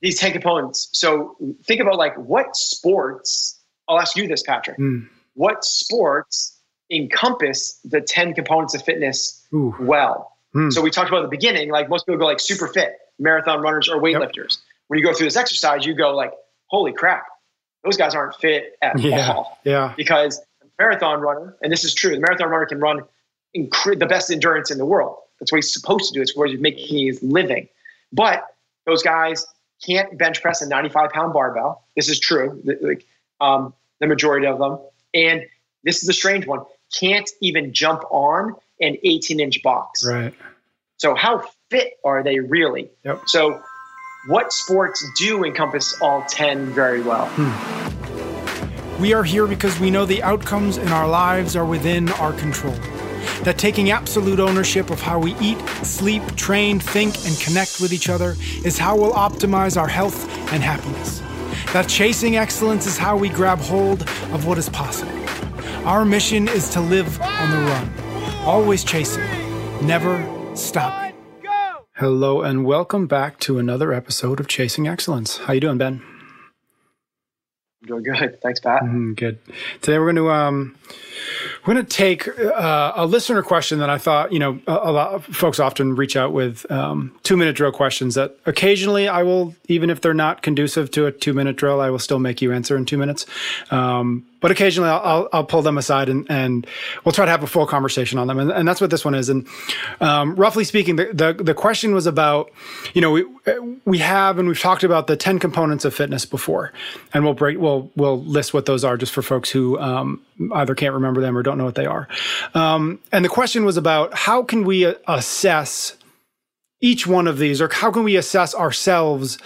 these tank opponents. So think about like what sports, I'll ask you this, Patrick, what sports encompass the 10 components of fitness well? So we talked about at the beginning, like most people go like super fit, marathon runners or weightlifters. Yep. When you go through this exercise, you go like, holy crap, those guys aren't fit at all. Yeah. Because the marathon runner, and this is true, the marathon runner can run the best endurance in the world. That's what he's supposed to do. It's where he's making his living. But those guys can't bench press a 95-pound barbell. This is true, like the majority of them. And this is a strange one. Can't even jump on an 18-inch box. Right. So how fit are they really? Yep. So what sports do encompass all 10 very well? We are here because we know the outcomes in our lives are within our control. That taking absolute ownership of how we eat, sleep, train, think, and connect with each other is how we'll optimize our health and happiness. That chasing excellence is how we grab hold of what is possible. Our mission is to live on the run, always chasing, never stopping. Hello and welcome back to another episode of Chasing Excellence. How you doing, Ben? I'm doing good. Thanks, Pat. Good. Today we're going to take a listener question that I thought, you know, a lot of folks often reach out with 2-minute drill questions that occasionally I will, even if they're not conducive to a 2-minute drill, I will still make you answer in 2 minutes. But occasionally I'll pull them aside and we'll try to have a full conversation on them. And that's what this one is. And roughly speaking, the question was about, you know, we have, and we've talked about the 10 components of fitness before, and we'll list what those are just for folks who either can't remember them or don't know what they are. And the question was about how can we assess each one of these, or how can we assess ourselves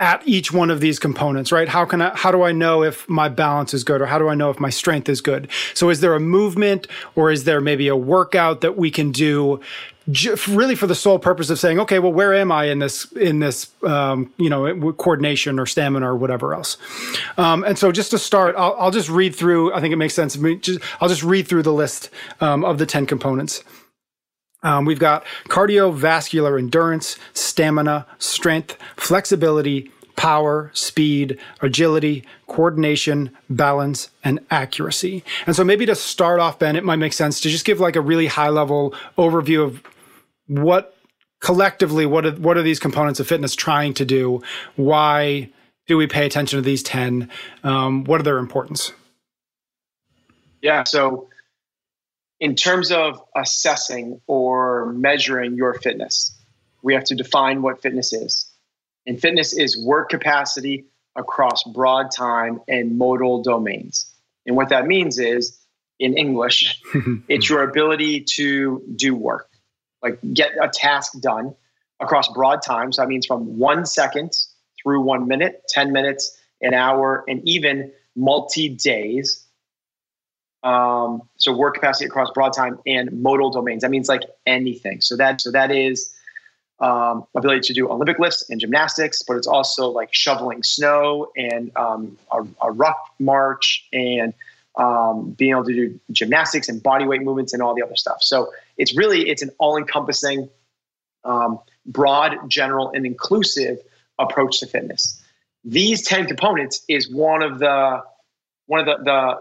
at each one of these components, right? How do I know if my balance is good, or how do I know if my strength is good? So is there a movement, or is there maybe a workout that we can do really for the sole purpose of saying, okay, well, where am I in this, you know, coordination or stamina or whatever else? And so just to start, I'll just read through, I think it makes sense. I'll just read through the list of the 10 components. We've got cardiovascular endurance, stamina, strength, flexibility, power, speed, agility, coordination, balance, and accuracy. And so maybe to start off, Ben, it might make sense to just give like a really high-level overview of what collectively, what are these components of fitness trying to do? Why do we pay attention to these 10? What are their importance? Yeah, so in terms of assessing or measuring your fitness, we have to define what fitness is. And fitness is work capacity across broad time and modal domains. And what that means is, in English, it's your ability to do work, like get a task done across broad time. So that means from 1 second through 1 minute, 10 minutes, an hour, and even multi-days. So work capacity across broad time and modal domains. That means like anything. So that is ability to do Olympic lifts and gymnastics, but it's also like shoveling snow and a ruck march and being able to do gymnastics and body weight movements and all the other stuff. So it's an all-encompassing, broad, general, and inclusive approach to fitness. These 10 components is one of the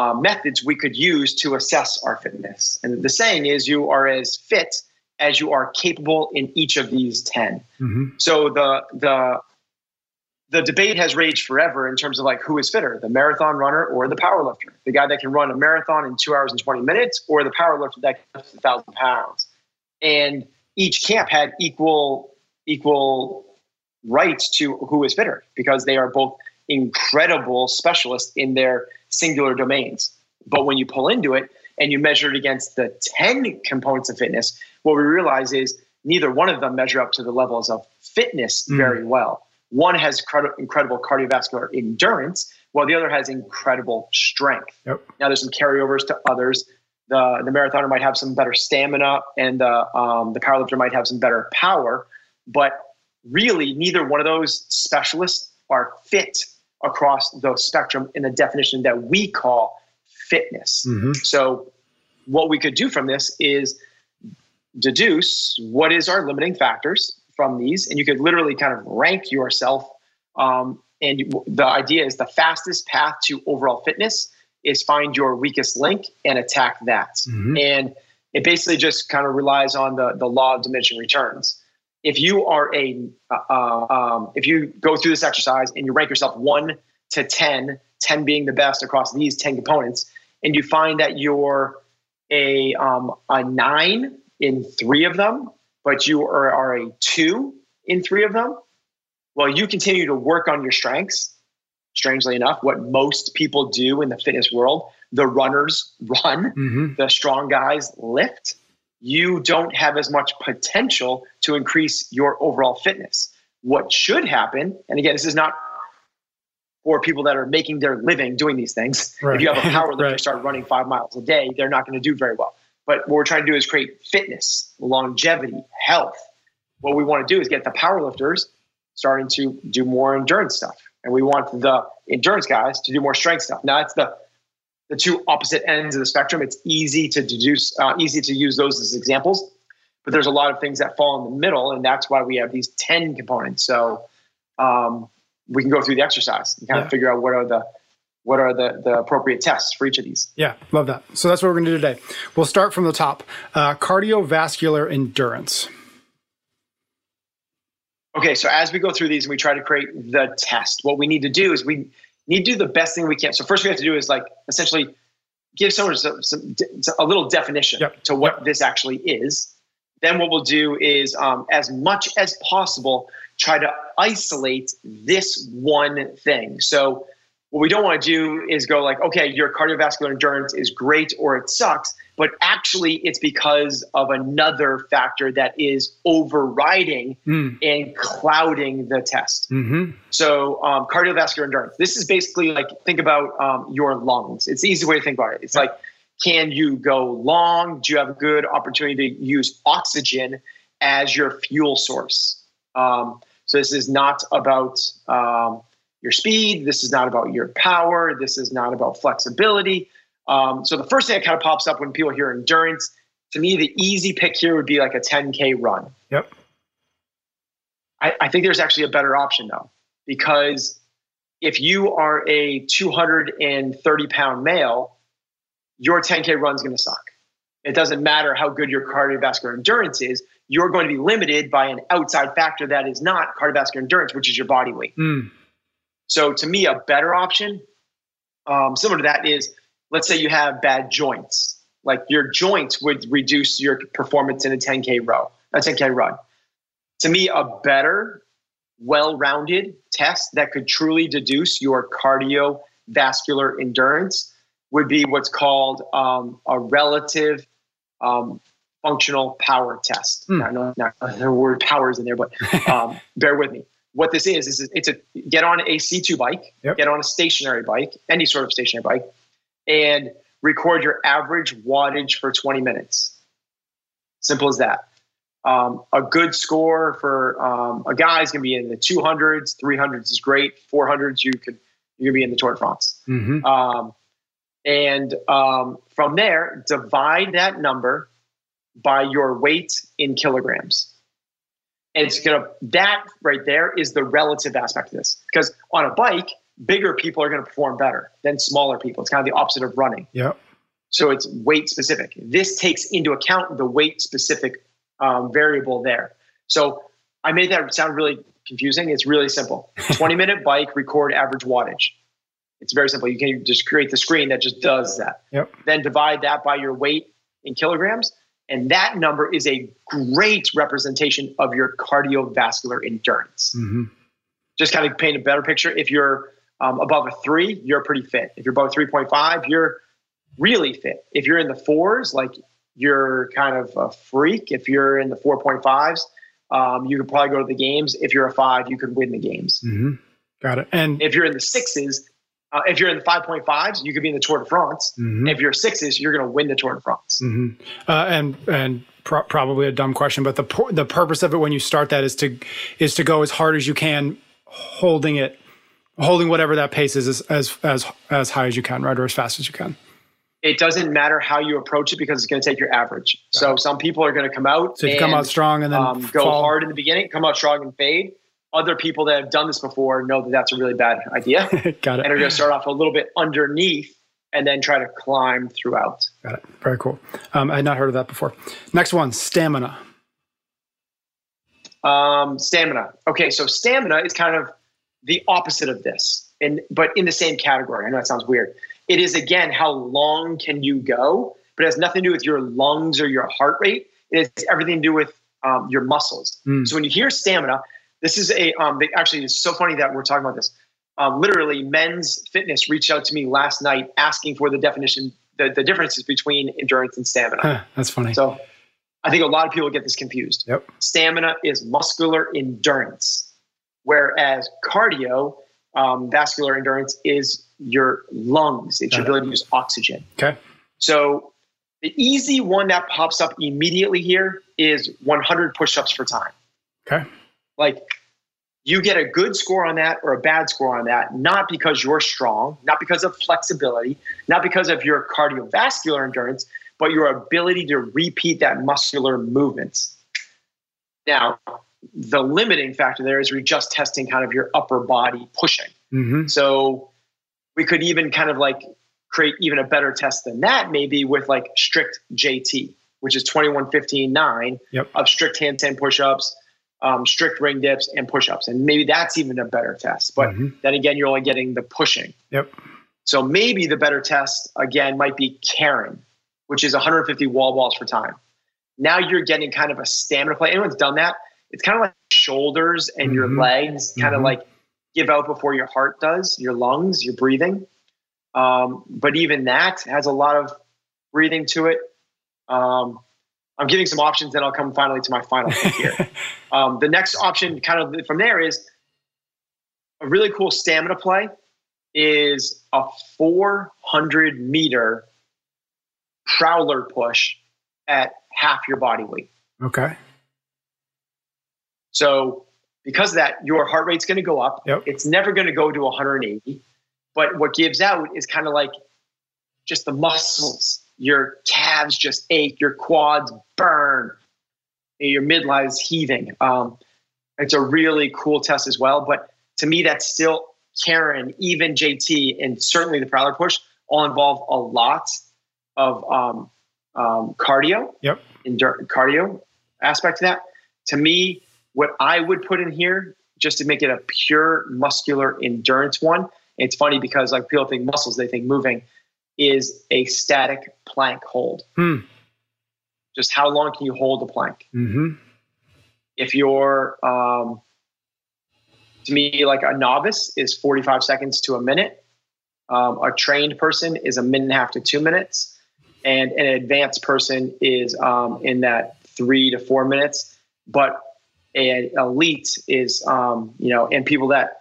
methods we could use to assess our fitness. And the saying is, you are as fit as you are capable in each of these 10. Mm-hmm. So the debate has raged forever in terms of like, who is fitter, the marathon runner or the power lifter? The guy that can run a marathon in 2 hours and 20 minutes, or the power lifter that can lift 1,000 pounds? And each camp had equal rights to who is fitter, because they are both incredible specialists in their singular domains. But when you pull into it and you measure it against the 10 components of fitness, what we realize is neither one of them measure up to the levels of fitness very well. One has incredible cardiovascular endurance, while the other has incredible strength. Yep. Now there's some carryovers to others. The marathoner might have some better stamina, and the powerlifter might have some better power, but really neither one of those specialists are fit across the spectrum in the definition that we call fitness. Mm-hmm. So what we could do from this is deduce what is our limiting factors from these, and you could literally kind of rank yourself. And the idea is the fastest path to overall fitness is find your weakest link and attack that. Mm-hmm. And it basically just kind of relies on the law of diminishing returns. If you are if you go through this exercise and you rank yourself 1 to 10, 10 being the best across these 10 components, and you find that you're a 9 in 3 of them, but you are a 2 in 3 of them, well, you continue to work on your strengths. Strangely enough, what most people do in the fitness world, the runners run, mm-hmm. the strong guys lift. You don't have as much potential to increase your overall fitness. What should happen, and again, this is not for people that are making their living doing these things. Right. If you have a power lifter start running 5 miles a day, they're not going to do very well. But what we're trying to do is create fitness, longevity, health. What we want to do is get the power lifters starting to do more endurance stuff. And we want the endurance guys to do more strength stuff. Now, that's the two opposite ends of the spectrum. It's easy to deduce, easy to use those as examples, but there's a lot of things that fall in the middle, and that's why we have these 10 components. So we can go through the exercise and kind of figure out what are the appropriate tests for each of these. Yeah, love that. So that's what we're going to do today. We'll start from the top. Cardiovascular endurance. Okay, so as we go through these and we try to create the test, what we need to do is we need to do the best thing we can. So first we have to do is like essentially give someone a little definition to what this actually is. Then what we'll do is as much as possible, try to isolate this one thing. So what we don't want to do is go like, okay, your cardiovascular endurance is great or it sucks, but actually it's because of another factor that is overriding and clouding the test. Mm-hmm. So cardiovascular endurance, this is basically like, think about your lungs. It's the easy way to think about it. It's like, can you go long? Do you have a good opportunity to use oxygen as your fuel source? So this is not about your speed. This is not about your power. This is not about flexibility. So the first thing that kind of pops up when people hear endurance, to me, the easy pick here would be like a 10K run. Yep. I think there's actually a better option though, because if you are a 230 pound male, your 10K run is going to suck. It doesn't matter how good your cardiovascular endurance is. You're going to be limited by an outside factor that is not cardiovascular endurance, which is your body weight. Mm. So to me, a better option, similar to that is, let's say you have bad joints. Like your joints would reduce your performance in a 10K run. To me, a better, well-rounded test that could truly deduce your cardiovascular endurance would be what's called a relative functional power test. Mm. Not the word power is in there, but bear with me. What this is it's get on a C2 bike, get on a stationary bike, any sort of stationary bike, and record your average wattage for 20 minutes. Simple as that. A good score for a guy is going to be in the 200s, 300s is great, 400s you could be in the Tour de France. Mm-hmm. And from there, divide that number by your weight in kilograms. And that right there is the relative aspect of this, because on a bike, bigger people are going to perform better than smaller people. It's kind of the opposite of running. Yeah. So it's weight specific. This takes into account the weight specific variable there. So I made that sound really confusing. It's really simple. 20-minute bike, record average wattage. It's very simple. You can just create the screen that just does that. Yep. Then divide that by your weight in kilograms. And that number is a great representation of your cardiovascular endurance. Mm-hmm. Just kind of paint a better picture. If you're above a 3, you're pretty fit. If you're above 3.5, you're really fit. If you're in the 4s, like you're kind of a freak. If you're in the 4.5s, you could probably go to the games. If you're a 5, you could win the games. Mm-hmm. Got it. And if you're in the 6s, if you're in the 5.5s, you could be in the Tour de France. Mm-hmm. If you're 6s, you're going to win the Tour de France. Mm-hmm. Probably a dumb question, but the purpose of it when you start that is to go as hard as you can, holding whatever that pace is as high as you can, right, or as fast as you can. it doesn't matter how you approach it because it's going to take your average. Right. So some people are going to come out. So you come out strong and then go hard in the beginning, come out strong and fade. Other people that have done this before know that that's a really bad idea. Got it. And are going to start off a little bit underneath and then try to climb throughout. Got it. Very cool. I had not heard of that before. Next one, stamina. Okay. So stamina is kind of the opposite of this, but in the same category. I know that sounds weird. It is, again, how long can you go, but it has nothing to do with your lungs or your heart rate. It has everything to do with your muscles. Mm. So when you hear stamina, this is actually it's so funny that we're talking about this. Literally, Men's Fitness reached out to me last night asking for the definition, the differences between endurance and stamina. Huh, that's funny. So I think a lot of people get this confused. Yep. Stamina is muscular endurance, whereas cardio, vascular endurance is your lungs. It's your ability to use oxygen. Okay. So the easy one that pops up immediately here is 100 push-ups for time. Okay. Like, you get a good score on that or a bad score on that, not because you're strong, not because of flexibility, not because of your cardiovascular endurance, but your ability to repeat that muscular movement. Now, the limiting factor there is we're just testing kind of your upper body pushing. Mm-hmm. So we could even kind of like create even a better test than that, maybe with like strict JT, which is 21-15-9 of strict handstand push-ups, strict ring dips and push-ups. And maybe that's even a better test. But then again, you're only getting the pushing. Yep. So maybe the better test, again, might be Karen, which is 150 wall balls for time. Now you're getting kind of a stamina play. Anyone's done that? It's kind of like shoulders and your legs kind of like give out before your heart does, your lungs, your breathing. But even that has a lot of breathing to it. I'm giving some options, then I'll come finally to my final pick here. The next option kind of from there is a really cool stamina play is a 400-meter prowler push at half your body weight. Okay. So because of that, your heart rate's going to go up. Yep. It's never going to go to 180. But what gives out is kind of like just the muscles. Your calves just ache, your quads burn, your midline is heaving. It's a really cool test as well. But to me, that's still Karen, even JT, and certainly the prowler push all involve a lot of cardio, cardio aspect to that. To me, what I would put in here, just to make it a pure muscular endurance one, it's funny because like people think muscles, they think moving, is a static plank hold. Just how long can you hold the plank? If you're, to me, like a novice is 45 seconds to a minute. A trained person is a minute and a half to 2 minutes. And an advanced person is in that 3 to 4 minutes. But an elite is, and people that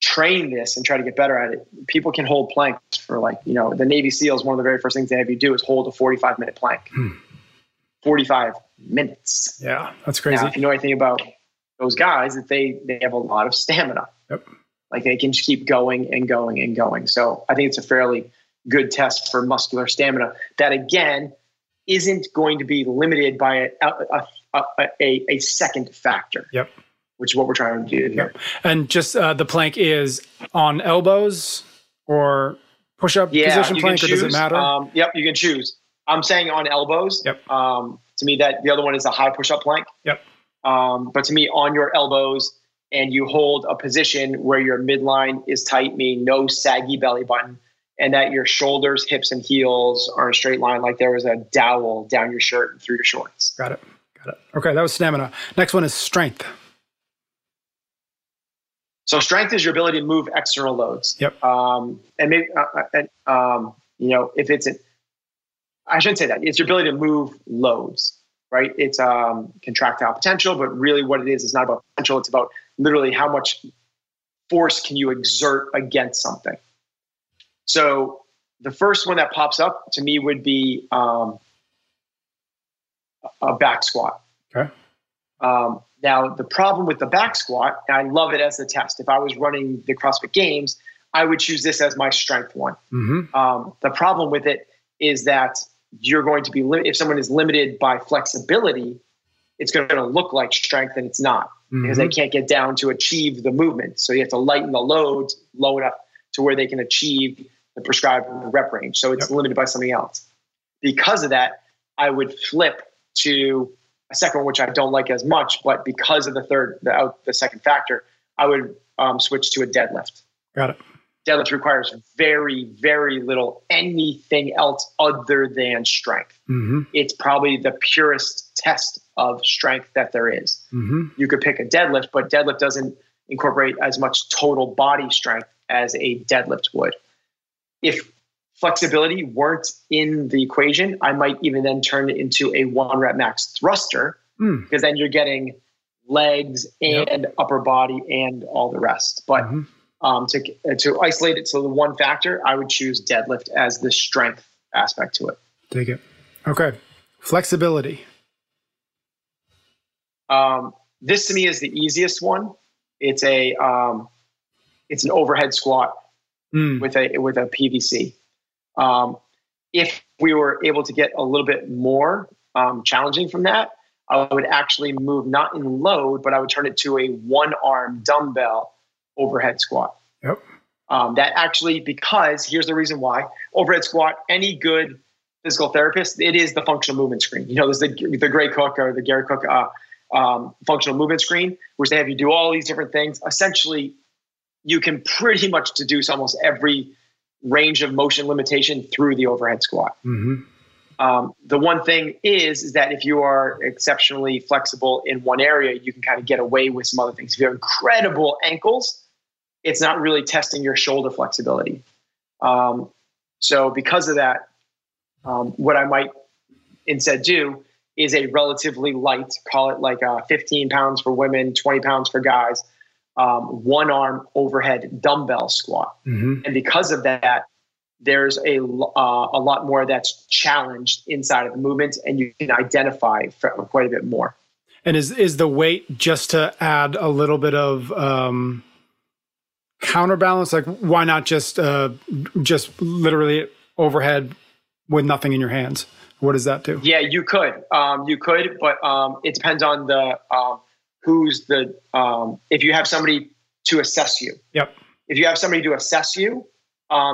train this and try to get better at it, people can hold planks for like, the Navy SEALs, one of the very first things they have you do is hold a 45-minute plank. 45 minutes. Yeah, that's crazy. Now, if you know anything about those guys, that they have a lot of stamina. Yep. Like they can just keep going and going and going. So I think it's a fairly good test for muscular stamina that, again, isn't going to be limited by a second factor. Yep. Which is what we're trying to do here. And just the plank is on elbows or push-up position plank, or does it matter? You can choose. I'm saying on elbows. To me, that the other one is a high push-up plank. But to me, on your elbows, and you hold a position where your midline is tight, meaning no saggy belly button, and that your shoulders, hips, and heels are in a straight line, like there was a dowel down your shirt and through your shorts. Got it. Okay, that was stamina. Next one is strength. So strength is your ability to move external loads. And maybe, if it's I shouldn't say that. It's your ability to move loads, right? It's contractile potential, but really what it is, it's not about potential. It's about literally how much force can you exert against something. So the first one that pops up to me would be a back squat. Okay. Now, the problem with the back squat, and I love it as a test. If I was running the CrossFit Games, I would choose this as my strength one. Mm-hmm. The problem with it is that you're going to be, if someone is limited by flexibility, it's going to look like strength and it's not, mm-hmm. because they can't get down to achieve the movement. So you have to lighten the load, low it up to where they can achieve the prescribed rep range. So it's limited by something else. Because of that, I would flip to a second one, which I don't like as much, but because of the third, the second factor, I would switch to a deadlift. Got it. Deadlift requires very, very little anything else other than strength. Mm-hmm. It's probably the purest test of strength that there is. Mm-hmm. You could pick a deadlift, but deadlift doesn't incorporate as much total body strength as a deadlift would. If flexibility weren't in the equation, I might even then turn it into a 1-rep max thruster, because then you're getting legs and upper body and all the rest. But to isolate it to the one factor, I would choose deadlift as the strength aspect to it. Take it. Okay. Flexibility. This to me is the easiest one. It's a, it's an overhead squat with a PVC. If we were able to get a little bit more challenging from that, I would actually move not in load, but I would turn it to a 1-arm dumbbell overhead squat. Yep. That actually, because here's the reason why. Overhead squat, any good physical therapist, it is the functional movement screen. You know, there's the Gray Cook or the Gary Cook functional movement screen, which they have you do all these different things. Essentially, you can pretty much deduce almost every range of motion limitation through the overhead squat. Mm-hmm. The one thing is that if you are exceptionally flexible in one area, you can kind of get away with some other things. If you have incredible ankles, it's not really testing your shoulder flexibility. So because of that, what I might instead do is a relatively light, call it like 15 pounds for women, 20 pounds for guys, 1-arm overhead dumbbell squat. Mm-hmm. And because of that, there's a lot more that's challenged inside of the movement, and you can identify quite a bit more. And is the weight just to add a little bit of counterbalance? Like, why not just literally overhead with nothing in your hands? What does that do? Yeah, you could, but it depends on the if you have somebody to assess you. Yep. If you have somebody to assess you,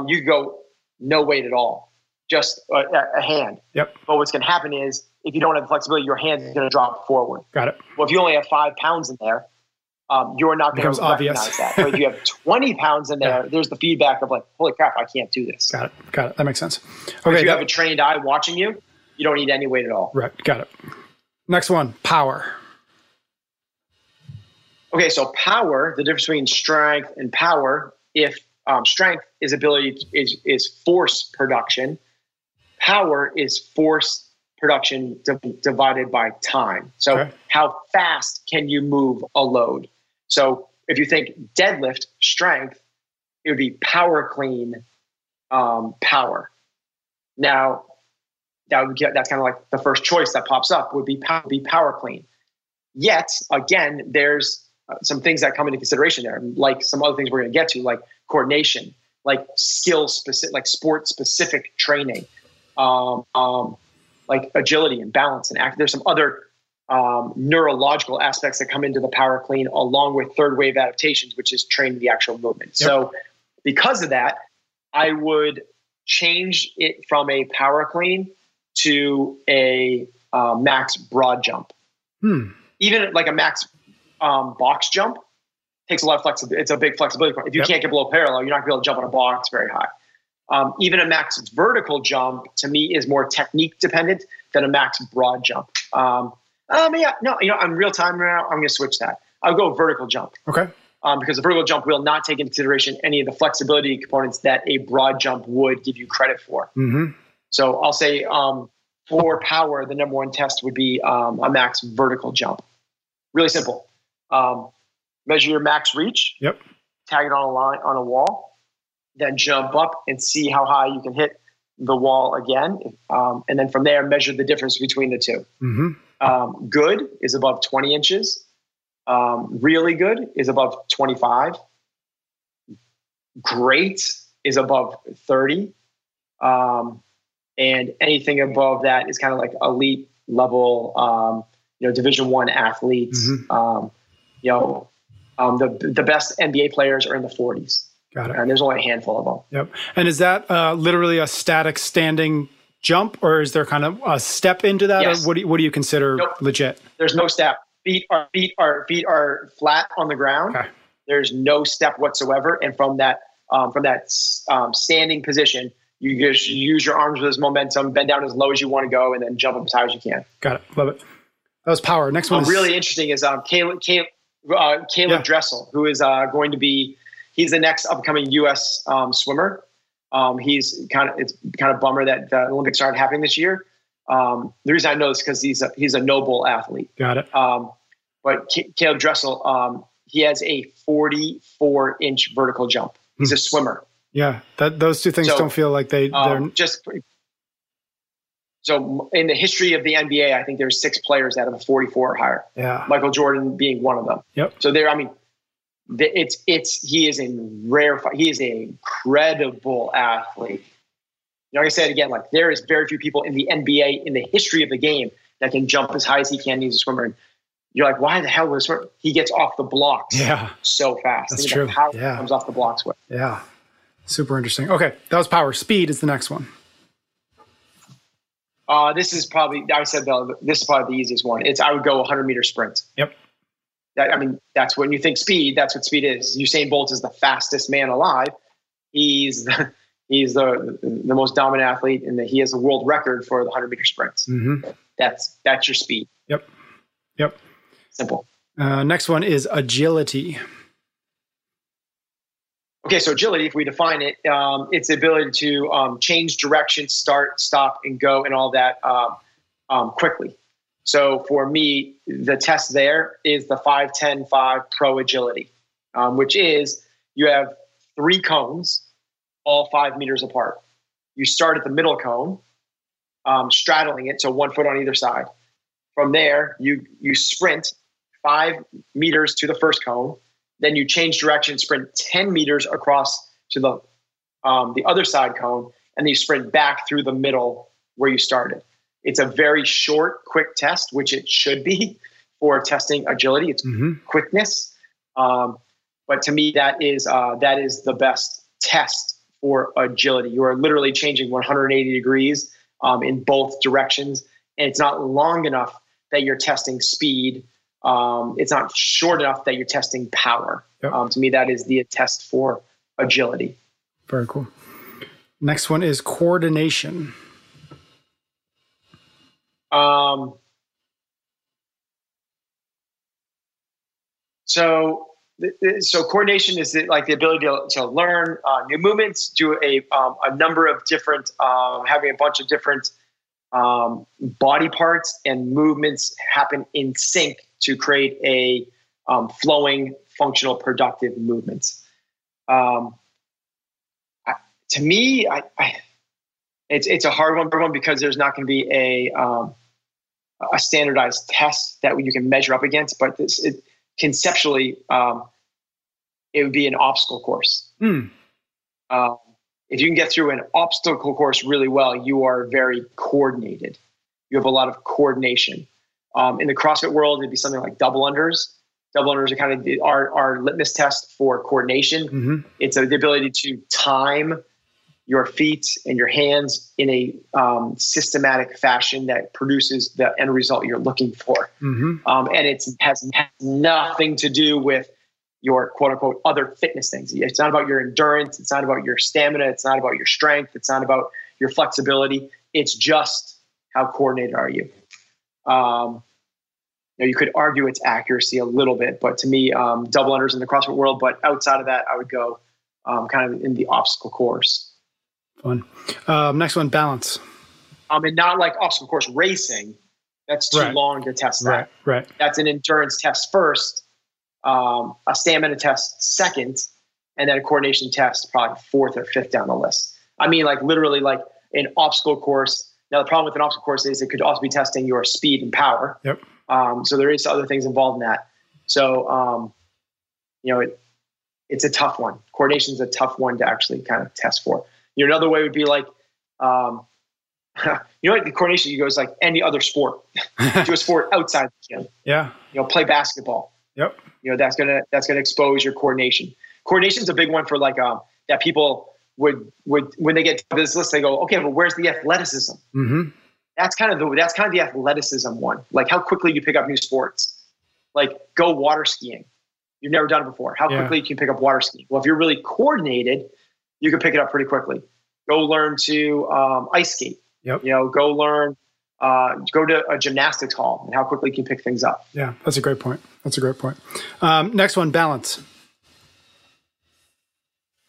you go no weight at all, just a hand. Yep. But what's going to happen is if you don't have the flexibility, your hand is going to drop forward. Got it. Well, if you only have 5 pounds in there, you're not going to recognize that. But if you have 20 pounds in there, there's the feedback of like, holy crap, I can't do this. Got it. That makes sense. Okay. If you have a trained eye watching you, you don't need any weight at all. Right. Got it. Next one, power. Okay. So power, the difference between strength and power, if strength is is force production. Power is force production divided by time. So how fast can you move a load? So if you think deadlift strength, it would be power clean, power. Now that's kind of like the first choice that pops up would be power clean. Yet again, there's some things that come into consideration there, like some other things we're going to get to, like coordination, like skill specific, like sport specific training, like agility and balance and act. There's some other neurological aspects that come into the power clean, along with third wave adaptations, which is training the actual movement. Yep. So, because of that, I would change it from a power clean to a max broad jump, even like a max. Box jump takes a lot of flexibility. It's a big flexibility point. If you can't get below parallel, you're not going to be able to jump on a box very high. Even a max vertical jump to me is more technique dependent than a max broad jump. I'm real time right now. I'm going to switch that. I'll go vertical jump. Okay. Because the vertical jump will not take into consideration any of the flexibility components that a broad jump would give you credit for. Mm-hmm. So I'll say for power, the number one test would be a max vertical jump. Really simple. Measure your max reach, tag it on a line on a wall, then jump up and see how high you can hit the wall again. And then from there, measure the difference between the two. Mm-hmm. Good is above 20 inches. Really good is above 25. great is above 30. And anything above that is kind of like elite level, Division I athletes. Mm-hmm. The best NBA players are in the 40s. Got it. And there's only a handful of them. Yep. And is that literally a static standing jump, or is there kind of a step into that? Yes. Or what do you consider legit? There's no step. Feet are flat on the ground. Okay. There's no step whatsoever. And from that standing position, you just use your arms with this momentum, bend down as low as you want to go, and then jump up as high as you can. Got it. Love it. That was power. Next one. Really interesting is Caleb Dressel, who is going to be. He's the next upcoming U.S. swimmer. It's kind of bummer that the Olympics aren't happening this year. The reason I know this is because he's a noble athlete. Got it. But Caleb Dressel, he has a 44-inch vertical jump. He's a swimmer. Yeah, those two things don't feel like they. So in the history of the NBA, I think there's 6 players that have a 44 or higher. Yeah, Michael Jordan being one of them. Yep. So there, I mean. He is an incredible athlete. Like I said again, like there is very few people in the NBA in the history of the game that can jump as high as he can. He's a swimmer, and you're like, why the hell was he? He gets off the blocks so fast. That's true. How he comes off the blocks with. Yeah, super interesting. Okay, that was power. Speed is the next one. This is probably the easiest one. I would go 100-meter sprint. Yep. That's when you think speed. That's what speed is. Usain Bolt is the fastest man alive. He's the most dominant athlete, and he has a world record for the 100-meter sprints. Mm-hmm. That's your speed. Yep. Simple. Next one is agility. Okay, so agility, if we define it, it's the ability to change direction, start, stop, and go, and all that quickly. So for me, the test there is the 5-10-5 Pro Agility, which is you have 3 cones, all 5 meters apart. You start at the middle cone, straddling it, so 1 foot on either side. From there, you sprint 5 meters to the first cone, then you change direction, sprint 10 meters across to the other side cone, and then you sprint back through the middle where you started. It's a very short, quick test, which it should be for testing agility. It's quickness. But to me, that is the best test for agility. You are literally changing 180 degrees in both directions. And it's not long enough that you're testing speed. It's not short enough that you're testing power. Yep. To me, that is the test for agility. Very cool. Next one is coordination. So coordination is like the ability to learn new movements, do a number of different, having a bunch of different body parts and movements happen in sync to create a flowing, functional, productive movement. It's a hard one because there's not going to be a standardized test that you can measure up against. But conceptually, it would be an obstacle course. Mm. If you can get through an obstacle course really well, you are very coordinated. You have a lot of coordination. In the CrossFit world, it'd be something like double unders. Double unders are kind of our litmus test for coordination. Mm-hmm. It's the ability to time your feet and your hands in a systematic fashion that produces the end result you're looking for. Mm-hmm. And it has nothing to do with your quote unquote other fitness things. It's not about your endurance. It's not about your stamina. It's not about your strength. It's not about your flexibility. It's just how coordinated are you? You could argue it's accuracy a little bit, but to me, double unders in the CrossFit world, but outside of that, I would go kind of in the obstacle course. Fun. Next one, balance. And not like obstacle course racing. That's too long to test that. Right. That's an endurance test first, a stamina test second, and then a coordination test probably fourth or fifth down the list. I mean, like literally like an obstacle course. Now, the problem with an obstacle course is it could also be testing your speed and power. Yep. So there is other things involved in that. So, it's a tough one. Coordination is a tough one to actually kind of test for. You know, another way would be like, you know, like the coordination, you go is like any other sport. Do a sport outside the gym. Yeah. You know, play basketball. Yep. You know, that's gonna expose your coordination. Coordination's a big one for like that people would when they get to this list, they go, okay, but where's the athleticism? Mm-hmm. That's kind of the athleticism one. Like how quickly you pick up new sports. Like go water skiing. You've never done it before. How quickly can you pick up water skiing? Well, if you're really coordinated, you can pick it up pretty quickly. Go learn to ice skate. Yep. You know, go learn, go to a gymnastics hall and how quickly can you pick things up. Yeah, that's a great point. Next one, balance.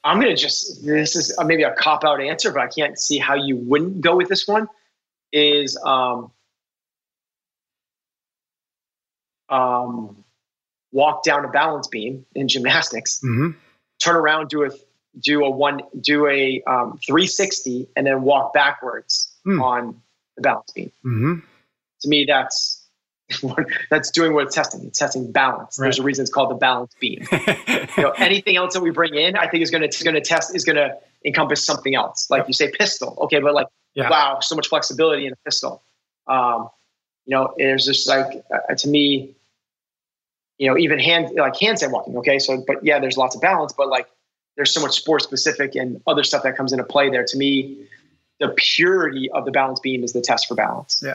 I'm going to just, this is maybe a cop-out answer, but I can't see how you wouldn't go with this one, is walk down a balance beam in gymnastics, mm-hmm. turn around, do a 360 and then walk backwards on the balance beam. Mm-hmm. To me, that's doing what it's testing. It's testing balance. Right. There's a reason it's called the balance beam. You know, anything else that we bring in, I think is going to encompass something else. Like you say pistol. Okay. But like, wow, so much flexibility in a pistol. You know, there's just like, to me, you know, even handstand walking. Okay. So, but yeah, there's lots of balance, but like, there's so much sport specific and other stuff that comes into play there. To me, the purity of the balance beam is the test for balance. Yeah.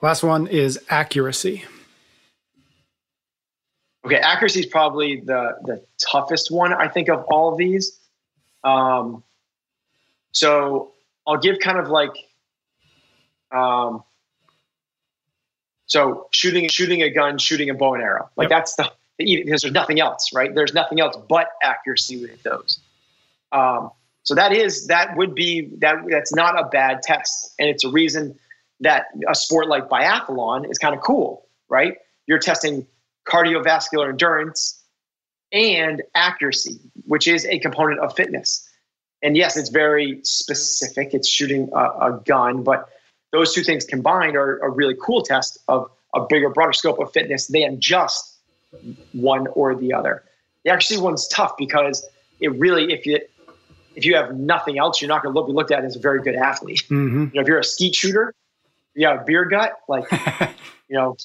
Last one is accuracy. Okay. Accuracy is probably the toughest one, I think, of all of these. So I'll give kind of like, so shooting a gun, shooting a bow and arrow, like that's the, because there's nothing else, right? There's nothing else but accuracy with those. So that's not a bad test. And it's a reason that a sport like biathlon is kind of cool, right? You're testing cardiovascular endurance and accuracy, which is a component of fitness. And yes, it's very specific. It's shooting a gun, but those two things combined are a really cool test of a bigger, broader scope of fitness than just one or the other. The accuracy one's tough because it really, if you have nothing else, you're not going to be looked at as a very good athlete. Mm-hmm. You know, if you're a skeet shooter, you have a beer gut, like, you know,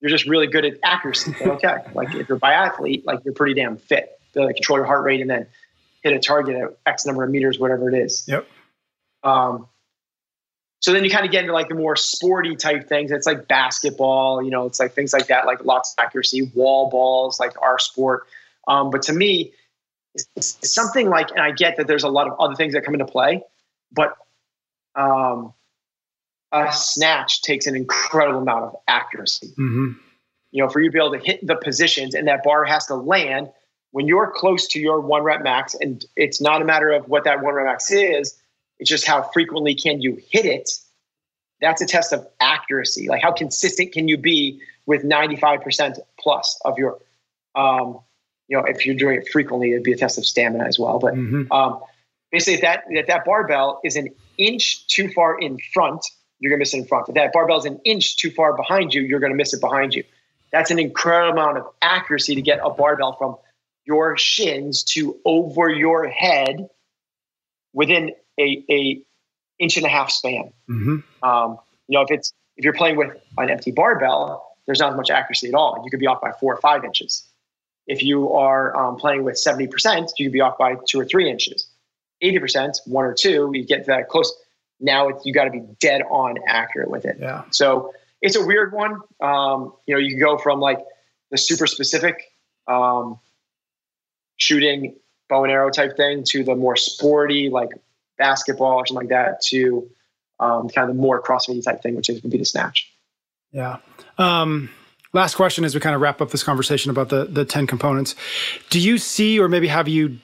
you're just really good at accuracy. Okay. Like if you're a biathlete, like you're pretty damn fit. They like control your heart rate and then hit a target at X number of meters, whatever it is. Yep. So then you kind of get into like the more sporty type things. It's like basketball, you know, it's like things like that, like lots of accuracy, wall balls, like our sport. But to me, it's something like, and I get that there's a lot of other things that come into play, but a snatch takes an incredible amount of accuracy. Mm-hmm. You know, for you to be able to hit the positions and that bar has to land when you're close to your one rep max, and it's not a matter of what that one rep max is. It's just how frequently can you hit it. That's a test of accuracy. Like how consistent can you be with 95% plus of your, you know, if you're doing it frequently, it'd be a test of stamina as well. But mm-hmm. Basically if that barbell is an inch too far in front, you're going to miss it in front. If that barbell is an inch too far behind you, you're going to miss it behind you. That's an incredible amount of accuracy to get a barbell from your shins to over your head within a inch and a half span. Mm-hmm. You know, if you're playing with an empty barbell, there's not as much accuracy at all. You could be off by 4 or 5 inches. If you are playing with 70%, you could be off by 2 or 3 inches. 80%, 1 or 2, you get that close. Now you got to be dead on accurate with it. Yeah. So it's a weird one. You know, you can go from like the super specific shooting bow and arrow type thing to the more sporty, like basketball or something like that, to kind of the more CrossFit type thing, which would be the snatch. Yeah. Last question as we kind of wrap up this conversation about the 10 components. Do you see, or maybe have you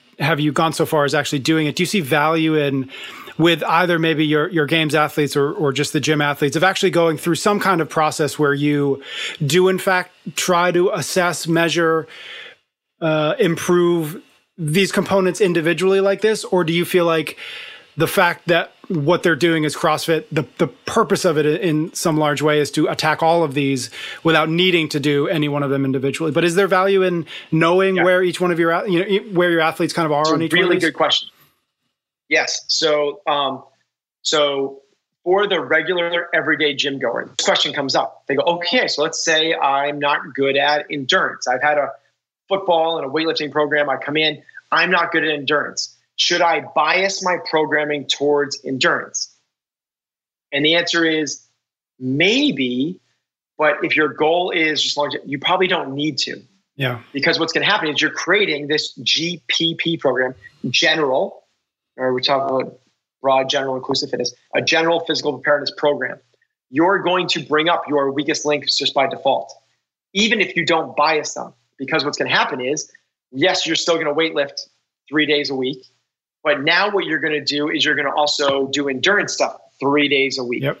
gone so far as actually doing it? Do you see value in, with either maybe your games athletes or just the gym athletes, of actually going through some kind of process where you do in fact try to assess, measure, improve these components individually like this? Or do you feel like the fact that what they're doing is CrossFit, the purpose of it in some large way is to attack all of these without needing to do any one of them individually. But is there value in knowing where each one of your, where your athletes kind of are on each one? Really good question. Yes. So, so for the regular everyday gym goer, this question comes up. They go, okay, so let's say I'm not good at endurance. I've had a football and a weightlifting program. I come in, I'm not good at endurance. Should I bias my programming towards endurance? And the answer is maybe, but if your goal is just long, you probably don't need to. Yeah. Because what's going to happen is you're creating this GPP program, general, or we talk about broad, general, inclusive fitness, a general physical preparedness program. You're going to bring up your weakest links just by default, even if you don't bias them. Because what's going to happen is, yes, you're still going to weightlift 3 days a week. But now what you're going to do is you're going to also do endurance stuff 3 days a week. Yep.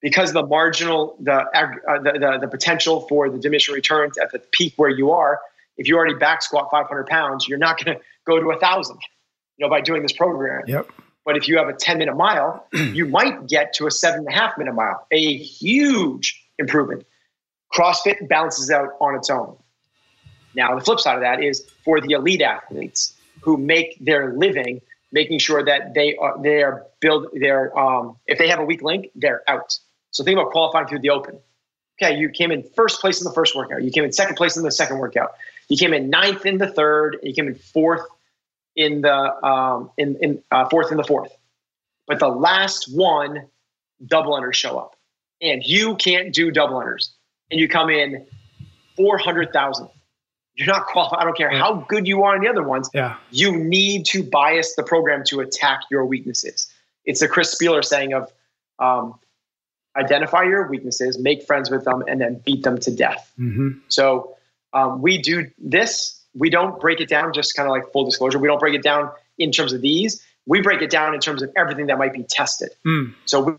Because the marginal, the potential for the diminishing returns at the peak where you are, if you already back squat 500 pounds, you're not going to go to 1,000, by doing this program. Yep. But if you have a 10-minute mile, you might get to a 7.5-minute mile, a huge improvement. CrossFit balances out on its own. Now, the flip side of that is for the elite athletes who make their living, making sure that if they have a weak link, they're out. So think about qualifying through the open. Okay, you came in first place in the first workout. You came in second place in the second workout. You came in ninth in the third. And you came in fourth in the fourth. But the last one, double unders show up, and you can't do double unders, and you come in 400,000. You're not qualified. I don't care how good you are in the other ones. Yeah. You need to bias the program to attack your weaknesses. It's a Chris Spieler saying of identify your weaknesses, make friends with them, and then beat them to death. Mm-hmm. So we do this. We don't break it down, just kind of like full disclosure. We don't break it down in terms of these. We break it down in terms of everything that might be tested. Mm. So we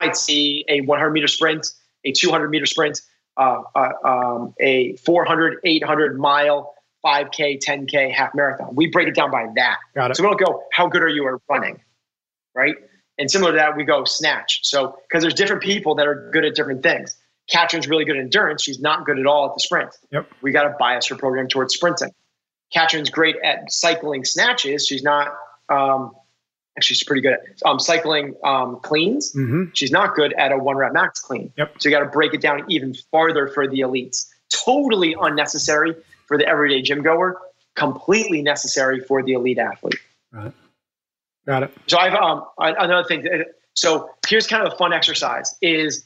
might see a 100-meter sprint, a 200-meter sprint, a 400, 800 mile, 5K, 10K, half marathon. We break it down by that. Got it. So we don't go, how good are you at running, right? And similar to that, we go snatch. So, because there's different people that are good at different things. Katrin's really good at endurance. She's not good at all at the sprint. Yep. We got to bias her program towards sprinting. Katrin's great at cycling snatches. She's not, actually, she's pretty good at cycling cleans. Mm-hmm. She's not good at a 1-rep max clean. Yep. So you got to break it down even farther for the elites. Totally unnecessary for the everyday gym goer. Completely necessary for the elite athlete. Right. Got it. So I've another thing. So here's kind of a fun exercise is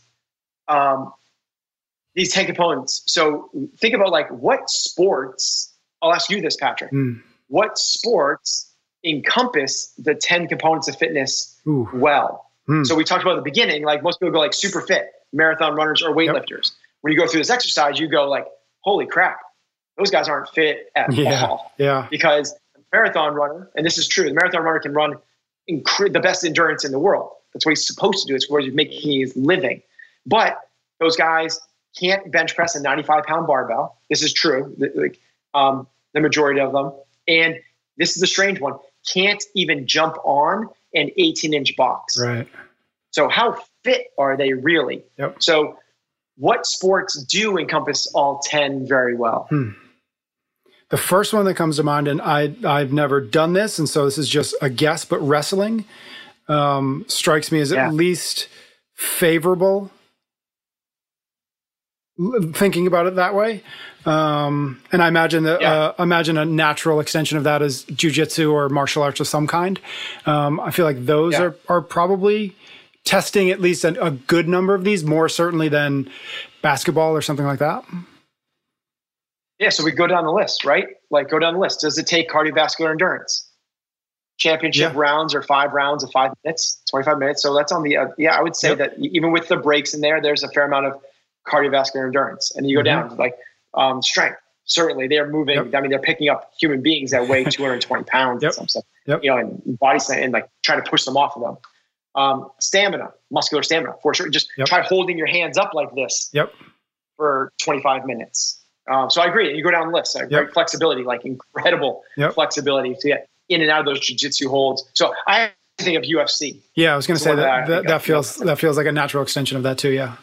these 10 components. So think about like what sports, I'll ask you this, Patrick. Mm. What sports encompass the 10 components of fitness? Ooh. Well. Mm. So we talked about at the beginning, like most people go like super fit, marathon runners or weightlifters. Yep. When you go through this exercise, you go like, holy crap, those guys aren't fit at all. Yeah. Because the marathon runner, and this is true, the marathon runner can run the best endurance in the world. That's what he's supposed to do. It's where he's making his living. But those guys can't bench press a 95-pound barbell. This is true, the majority of them. And this is a strange one. Can't even jump on an 18-inch box. Right. So how fit are they really? Yep. So what sports do encompass all 10 very well? Hmm. The first one that comes to mind, and I've never done this, and so this is just a guess, but wrestling strikes me as at least favorable, thinking about it that way. And I imagine that imagine a natural extension of that is jiu-jitsu or martial arts of some kind. I feel like those are probably testing at least a good number of these, more certainly than basketball or something like that. Yeah, so we go down the list, right? Like go down the list. Does it take cardiovascular endurance? Championship rounds or 5 rounds of 5 minutes, 25 minutes. So that's on the I would say that even with the breaks in there, there's a fair amount of cardiovascular endurance. And you go down like strength. Certainly they're moving. I mean, they're picking up human beings that weigh 220 pounds and some stuff, and body and like try to push them off of them. Stamina, muscular stamina for sure. Just try holding your hands up like this for 25 minutes. So I agree. You go down the list, great flexibility, like incredible flexibility to get in and out of those jiu-jitsu holds. So I think of UFC. Yeah, I was going to say that feels like a natural extension of that too. Yeah.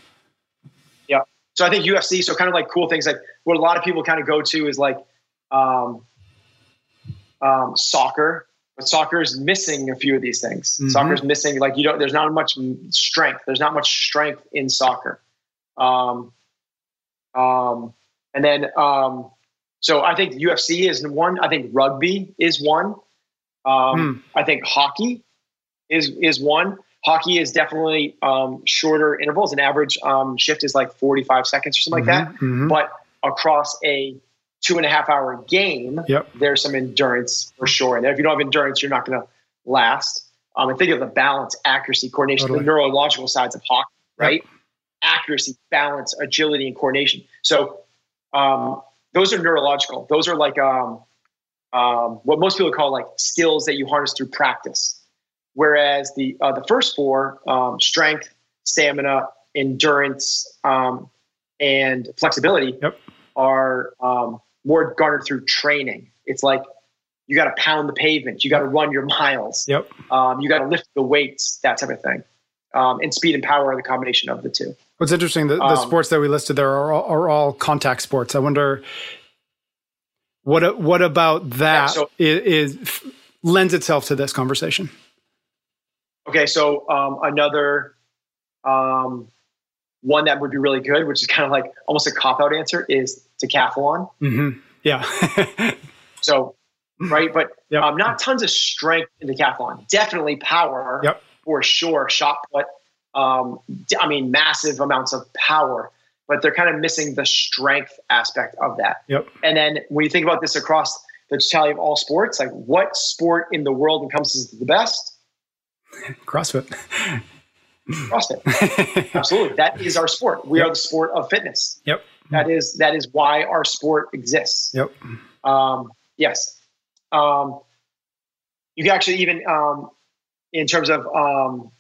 Yeah. So I think UFC, so kind of like cool things, like what a lot of people kind of go to is like soccer, but soccer is missing a few of these things. Mm-hmm. Soccer is missing, like, there's not much strength. There's not much strength in soccer. So I think UFC is one. I think rugby is one. I think hockey is one. Hockey is definitely shorter intervals. An average shift is like 45 seconds or something like that. Mm-hmm. But across a 2.5-hour game, there's some endurance for sure. And if you don't have endurance, you're not going to last. And think of the balance, accuracy, coordination, the neurological sides of hockey, right? Yep. Accuracy, balance, agility, and coordination. So those are neurological. Those are like what most people call like skills that you harness through practice. Whereas the first four, strength, stamina, endurance, and flexibility are more garnered through training. It's like you got to pound the pavement. You got to run your miles. You got to lift the weights, that type of thing. And speed and power are the combination of the two. What's interesting, the sports that we listed there are all contact sports. I wonder what about that is lends itself to this conversation? Okay, so another one that would be really good, which is kind of like almost a cop-out answer, is decathlon. Mm-hmm. Yeah. So, right, but not tons of strength in decathlon. Definitely power. Yep. For sure, shot put. Massive amounts of power, but they're kind of missing the strength aspect of that. Yep. And then when you think about this across the totality of all sports, like what sport in the world encompasses the best? CrossFit. Absolutely. That is our sport. We are the sport of fitness. Yep. That is why our sport exists. Yep. Yes. You can actually even, in terms of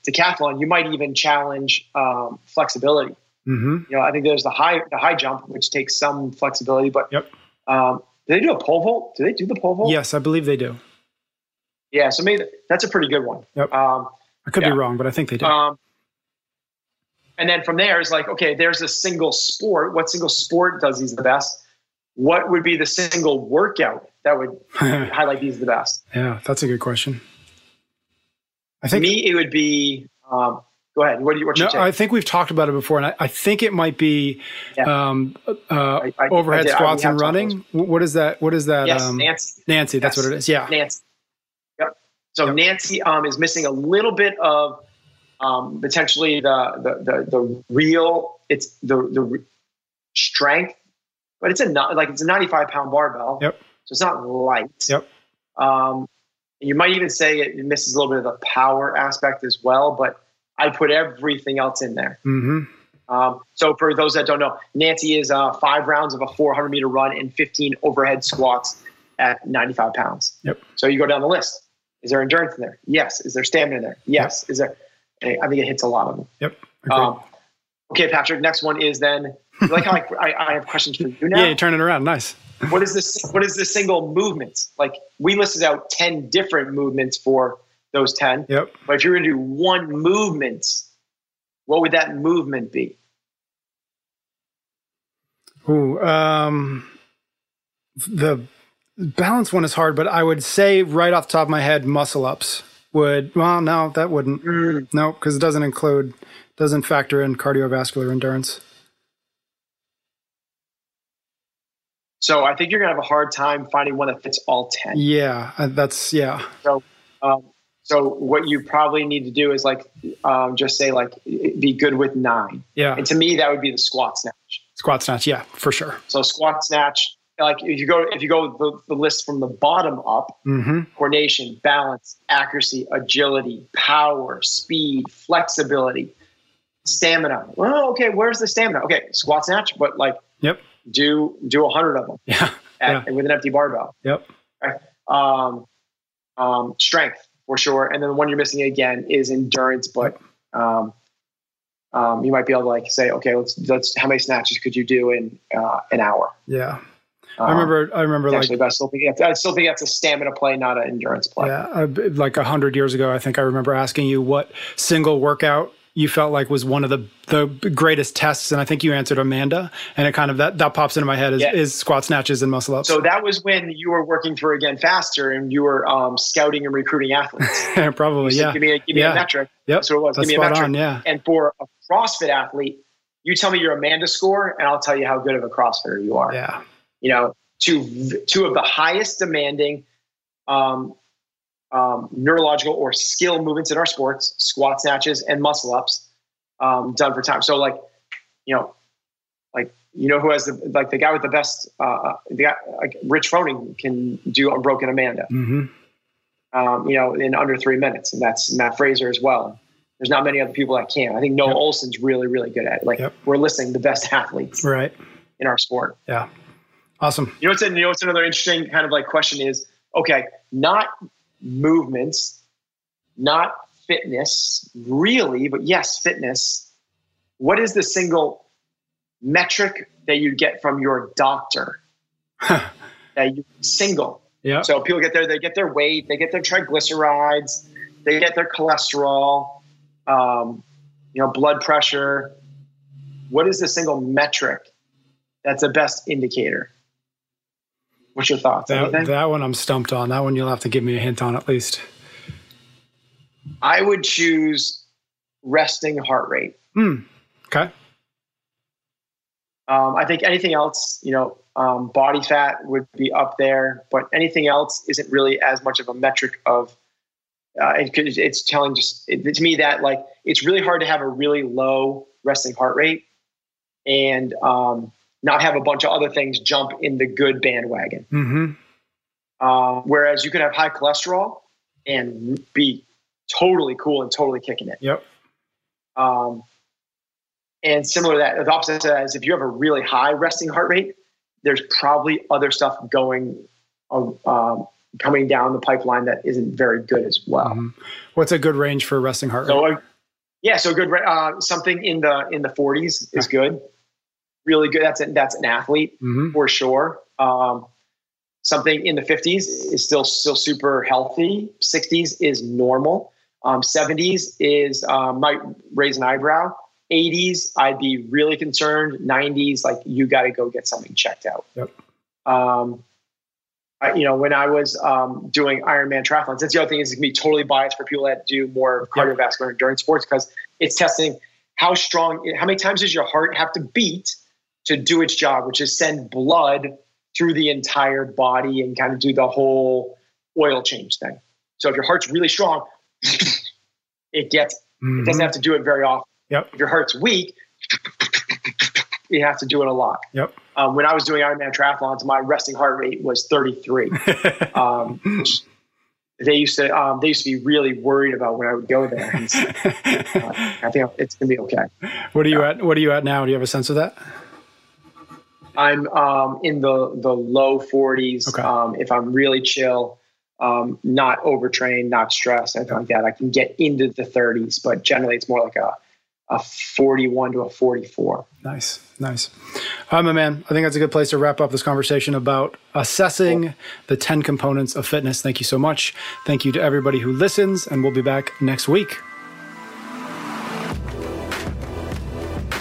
decathlon, you might even challenge flexibility. Mm-hmm. I think there's the high jump, which takes some flexibility. But do they do a pole vault? Do they do the pole vault? Yes, I believe they do. Yeah, so maybe that's a pretty good one. Yep. I could be wrong, but I think they do. And then from there, it's like, okay, there's a single sport. What single sport does these the best? What would be the single workout that would highlight these the best? Yeah, that's a good question. I think to me it would be go ahead. What's your take? I think we've talked about it before, and I think it might be overhead squats and running. What is that? Yes, Nancy. Nancy, that's what it is. Yeah, Nancy. Yep. So Nancy is missing a little bit of potentially the real. It's the strength, but it's a 95-pound barbell. Yep. So it's not light. Yep. You might even say it misses a little bit of the power aspect as well, but I put everything else in there. Mm-hmm. So for those that don't know, Nancy is 5 rounds of a 400-meter run and 15 overhead squats at 95 pounds. Yep. So you go down the list. Is there endurance in there? Yes. Is there stamina in there? Yes. Yep. Is there? I think it hits a lot of them. Yep. Okay, Patrick, next one is then, like how I have questions for you now. Yeah, you turn it around. Nice. What is the single movement? Like we listed out 10 different movements for those 10. Yep. But if you were going to do one movement, what would that movement be? Ooh, the balance one is hard, but I would say right off the top of my head, muscle ups would. Well, no, that wouldn't. No, because it doesn't factor in cardiovascular endurance. So I think you're going to have a hard time finding one that fits all 10. Yeah, yeah. So what you probably need to do is like just say like be good with 9. Yeah. And to me, that would be the squat snatch. Squat snatch, yeah, for sure. So squat snatch, like if you go the list from the bottom up, mm-hmm. coordination, balance, accuracy, agility, power, speed, flexibility, stamina. Well, okay, where's the stamina? Okay, squat snatch, but like yep. Do 100 of them with an empty barbell. Yep. Right. Strength for sure. And then the one you're missing again is endurance, but you might be able to like say, okay, let's how many snatches could you do in an hour? Yeah. I remember like, I still think that's a stamina play, not an endurance play. Yeah, like 100 years ago, I think I remember asking you what single workout you felt like was one of the greatest tests, and I think you answered Amanda, and it kind of that pops into my head is squat snatches and muscle ups. So that was when you were working for Again Faster, and you were scouting and recruiting athletes. Probably, you said, give me a metric. Yep. So it was, give me a metric. On, yeah. And for a CrossFit athlete, you tell me your Amanda score, and I'll tell you how good of a CrossFitter you are. Yeah. You know, two of the highest demanding neurological or skill movements in our sports, squat snatches and muscle ups, done for time. So like, who has the guy with the best, the guy, like Rich Froning, can do a broken Amanda, in under 3 minutes. And that's Matt Fraser as well. There's not many other people that can. I think Noah Olson's really, really good at it. Like we're listing the best athletes in our sport. Yeah. Awesome. You know what's another interesting kind of like question is, okay, not movements, not fitness really, but yes, fitness. What is the single metric that you get from your doctor? That you single. Yeah. So people they get their weight, they get their triglycerides, they get their cholesterol, blood pressure. What is the single metric that's the best indicator? What's your thoughts? That one I'm stumped on. That one you'll have to give me a hint on at least. I would choose resting heart rate. Okay. I think anything else, body fat would be up there, but anything else isn't really as much of a metric of. It's telling to me that like it's really hard to have a really low resting heart rate, and not have a bunch of other things jump in the good bandwagon. Whereas you could have high cholesterol and be totally cool and totally kicking it. Yep. And similar to that, the opposite to that is if you have a really high resting heart rate, there's probably other stuff coming down the pipeline that isn't very good as well. What's a good range for resting heart rate? So good. Something in the 40s is good. Really good. That's an athlete for sure. Something in the 50s is still super healthy. 60s is normal. 70s is might raise an eyebrow. 80s, I'd be really concerned. 90s, like you got to go get something checked out. Yep. When I was doing Ironman triathlons, that's the other thing is it can be totally biased for people that do more cardiovascular endurance sports because it's testing how many times does your heart have to beat to do its job, which is send blood through the entire body and kind of do the whole oil change thing. So if your heart's really strong, it doesn't have to do it very often. Yep. If your heart's weak, you have to do it a lot. Yep. When I was doing Ironman triathlons, my resting heart rate was 33. They used to be really worried about when I would go there. And so, I think it's gonna be okay. What are you at now? Do you have a sense of that? I'm in the low 40s. Okay. If I'm really chill, not overtrained, not stressed, anything like that, I can get into the 30s. But generally, it's more like a 41 to a 44. Nice. All right, my man. I think that's a good place to wrap up this conversation about assessing the 10 components of fitness. Thank you so much. Thank you to everybody who listens, and we'll be back next week.